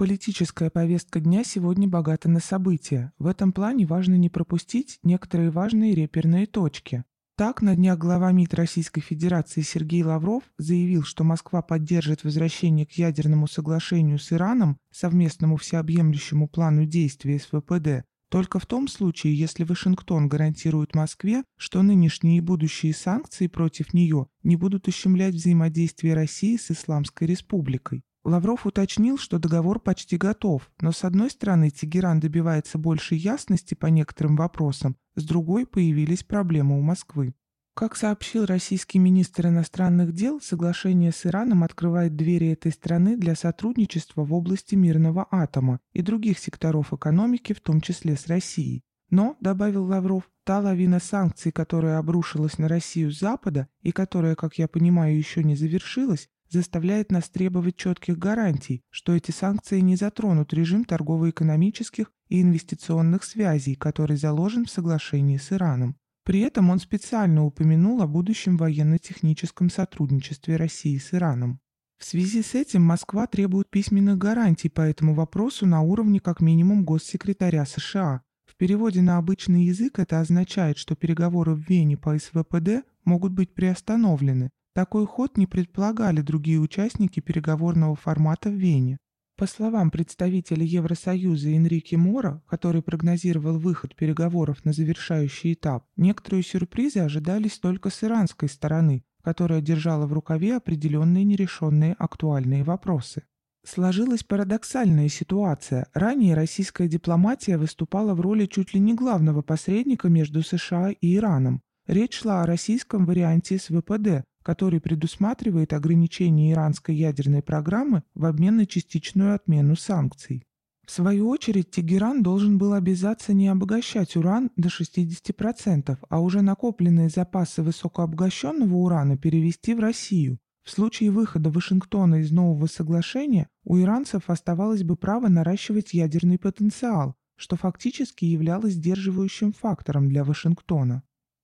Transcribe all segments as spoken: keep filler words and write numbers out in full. Политическая повестка дня сегодня богата на события. В этом плане важно не пропустить некоторые важные реперные точки. Так, на днях глава МИД Российской Федерации Сергей Лавров заявил, что Москва поддержит возвращение к ядерному соглашению с Ираном, совместному всеобъемлющему плану действий эс вэ пэ дэ, только в том случае, если Вашингтон гарантирует Москве, что нынешние и будущие санкции против нее не будут ущемлять взаимодействие России с Исламской республикой. Лавров уточнил, что договор почти готов, но с одной стороны Тегеран добивается большей ясности по некоторым вопросам, с другой появились проблемы у Москвы. Как сообщил российский министр иностранных дел, соглашение с Ираном открывает двери этой страны для сотрудничества в области мирного атома и других секторов экономики, в том числе с Россией. Но, добавил Лавров, та лавина санкций, которая обрушилась на Россию с Запада и которая, как я понимаю, еще не завершилась, заставляет нас требовать четких гарантий, что эти санкции не затронут режим торгово-экономических и инвестиционных связей, который заложен в соглашении с Ираном. При этом он специально упомянул о будущем военно-техническом сотрудничестве России с Ираном. В связи с этим Москва требует письменных гарантий по этому вопросу на уровне как минимум госсекретаря США. В переводе на обычный язык это означает, что переговоры в Вене по эс вэ пэ дэ могут быть приостановлены. Такой ход не предполагали другие участники переговорного формата в Вене. По словам представителя Евросоюза Энрике Мора, который прогнозировал выход переговоров на завершающий этап, некоторые сюрпризы ожидались только с иранской стороны, которая держала в рукаве определенные нерешенные актуальные вопросы. Сложилась парадоксальная ситуация. Ранее российская дипломатия выступала в роли чуть ли не главного посредника между США и Ираном. Речь шла о российском варианте эс вэ пэ дэ, который предусматривает ограничение иранской ядерной программы в обмен на частичную отмену санкций. В свою очередь, Тегеран должен был обязаться не обогащать уран до шестидесяти процентов, а уже накопленные запасы высокообогащенного урана перевести в Россию. В случае выхода Вашингтона из нового соглашения у иранцев оставалось бы право наращивать ядерный потенциал, что фактически являлось сдерживающим фактором для Вашингтона.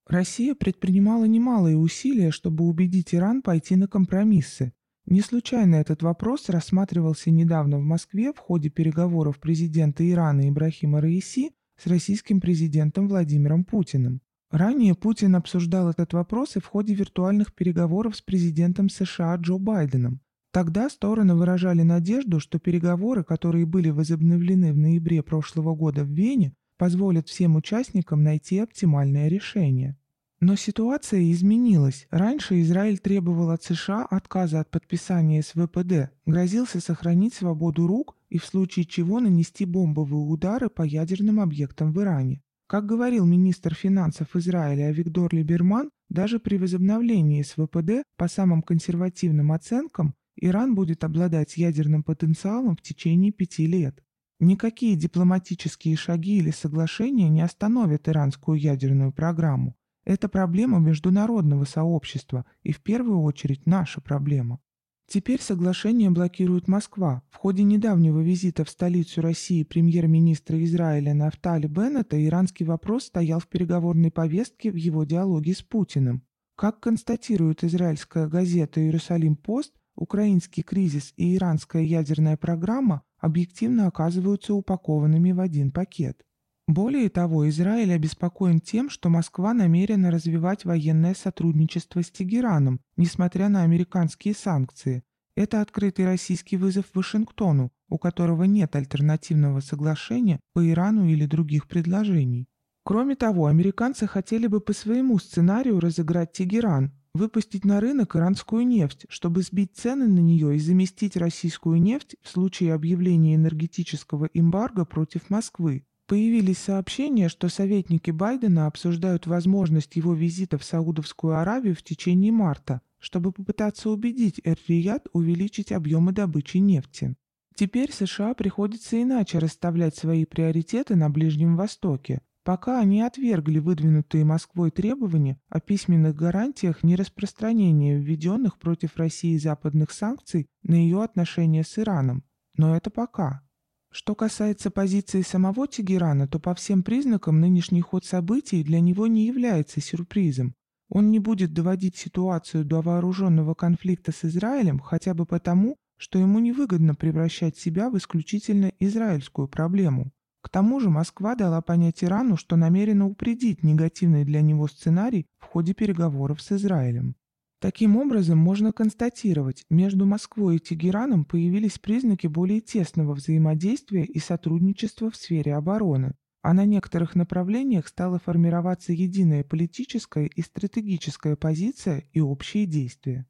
Россия предпринимала немалые усилия, чтобы убедить Иран пойти на компромиссы. Не случайно этот вопрос рассматривался недавно в Москве в ходе переговоров президента Ирана Ибрахима Раиси с российским президентом Владимиром Путиным. Ранее Путин обсуждал этот вопрос и в ходе виртуальных переговоров с президентом США Джо Байденом. Тогда стороны выражали надежду, что переговоры, которые были возобновлены в ноябре прошлого года в Вене, позволит всем участникам найти оптимальное решение. Но ситуация изменилась. Раньше Израиль требовал от США отказа от подписания эс вэ пэ дэ, грозился сохранить свободу рук и в случае чего нанести бомбовые удары по ядерным объектам в Иране. Как говорил министр финансов Израиля Авигдор Либерман, даже при возобновлении эс вэ пэ дэ по самым консервативным оценкам Иран будет обладать ядерным потенциалом в течение пяти лет. Никакие дипломатические шаги или соглашения не остановят иранскую ядерную программу. Это проблема международного сообщества и в первую очередь наша проблема. Теперь соглашение блокирует Москва. В ходе недавнего визита в столицу России премьер-министра Израиля Нафталя Беннета иранский вопрос стоял в переговорной повестке в его диалоге с Путиным. Как констатирует израильская газета «Иерусалим-Пост», украинский кризис и иранская ядерная программа объективно оказываются упакованными в один пакет. Более того, Израиль обеспокоен тем, что Москва намерена развивать военное сотрудничество с Тегераном, несмотря на американские санкции. Это открытый российский вызов Вашингтону, у которого нет альтернативного соглашения по Ирану или других предложений. Кроме того, американцы хотели бы по своему сценарию разыграть Тегеран, выпустить на рынок иранскую нефть, чтобы сбить цены на нее и заместить российскую нефть в случае объявления энергетического эмбарго против Москвы. Появились сообщения, что советники Байдена обсуждают возможность его визита в Саудовскую Аравию в течение марта, чтобы попытаться убедить Эр-Рияд увеличить объемы добычи нефти. Теперь США приходится иначе расставлять свои приоритеты на Ближнем Востоке, пока они отвергли выдвинутые Москвой требования о письменных гарантиях нераспространения введенных против России западных санкций на ее отношения с Ираном. Но это пока. Что касается позиции самого Тегерана, то по всем признакам нынешний ход событий для него не является сюрпризом. Он не будет доводить ситуацию до вооруженного конфликта с Израилем хотя бы потому, что ему невыгодно превращать себя в исключительно израильскую проблему. К тому же Москва дала понять Ирану, что намерена упредить негативный для него сценарий в ходе переговоров с Израилем. Таким образом, можно констатировать, между Москвой и Тегераном появились признаки более тесного взаимодействия и сотрудничества в сфере обороны, а на некоторых направлениях стала формироваться единая политическая и стратегическая позиция и общие действия.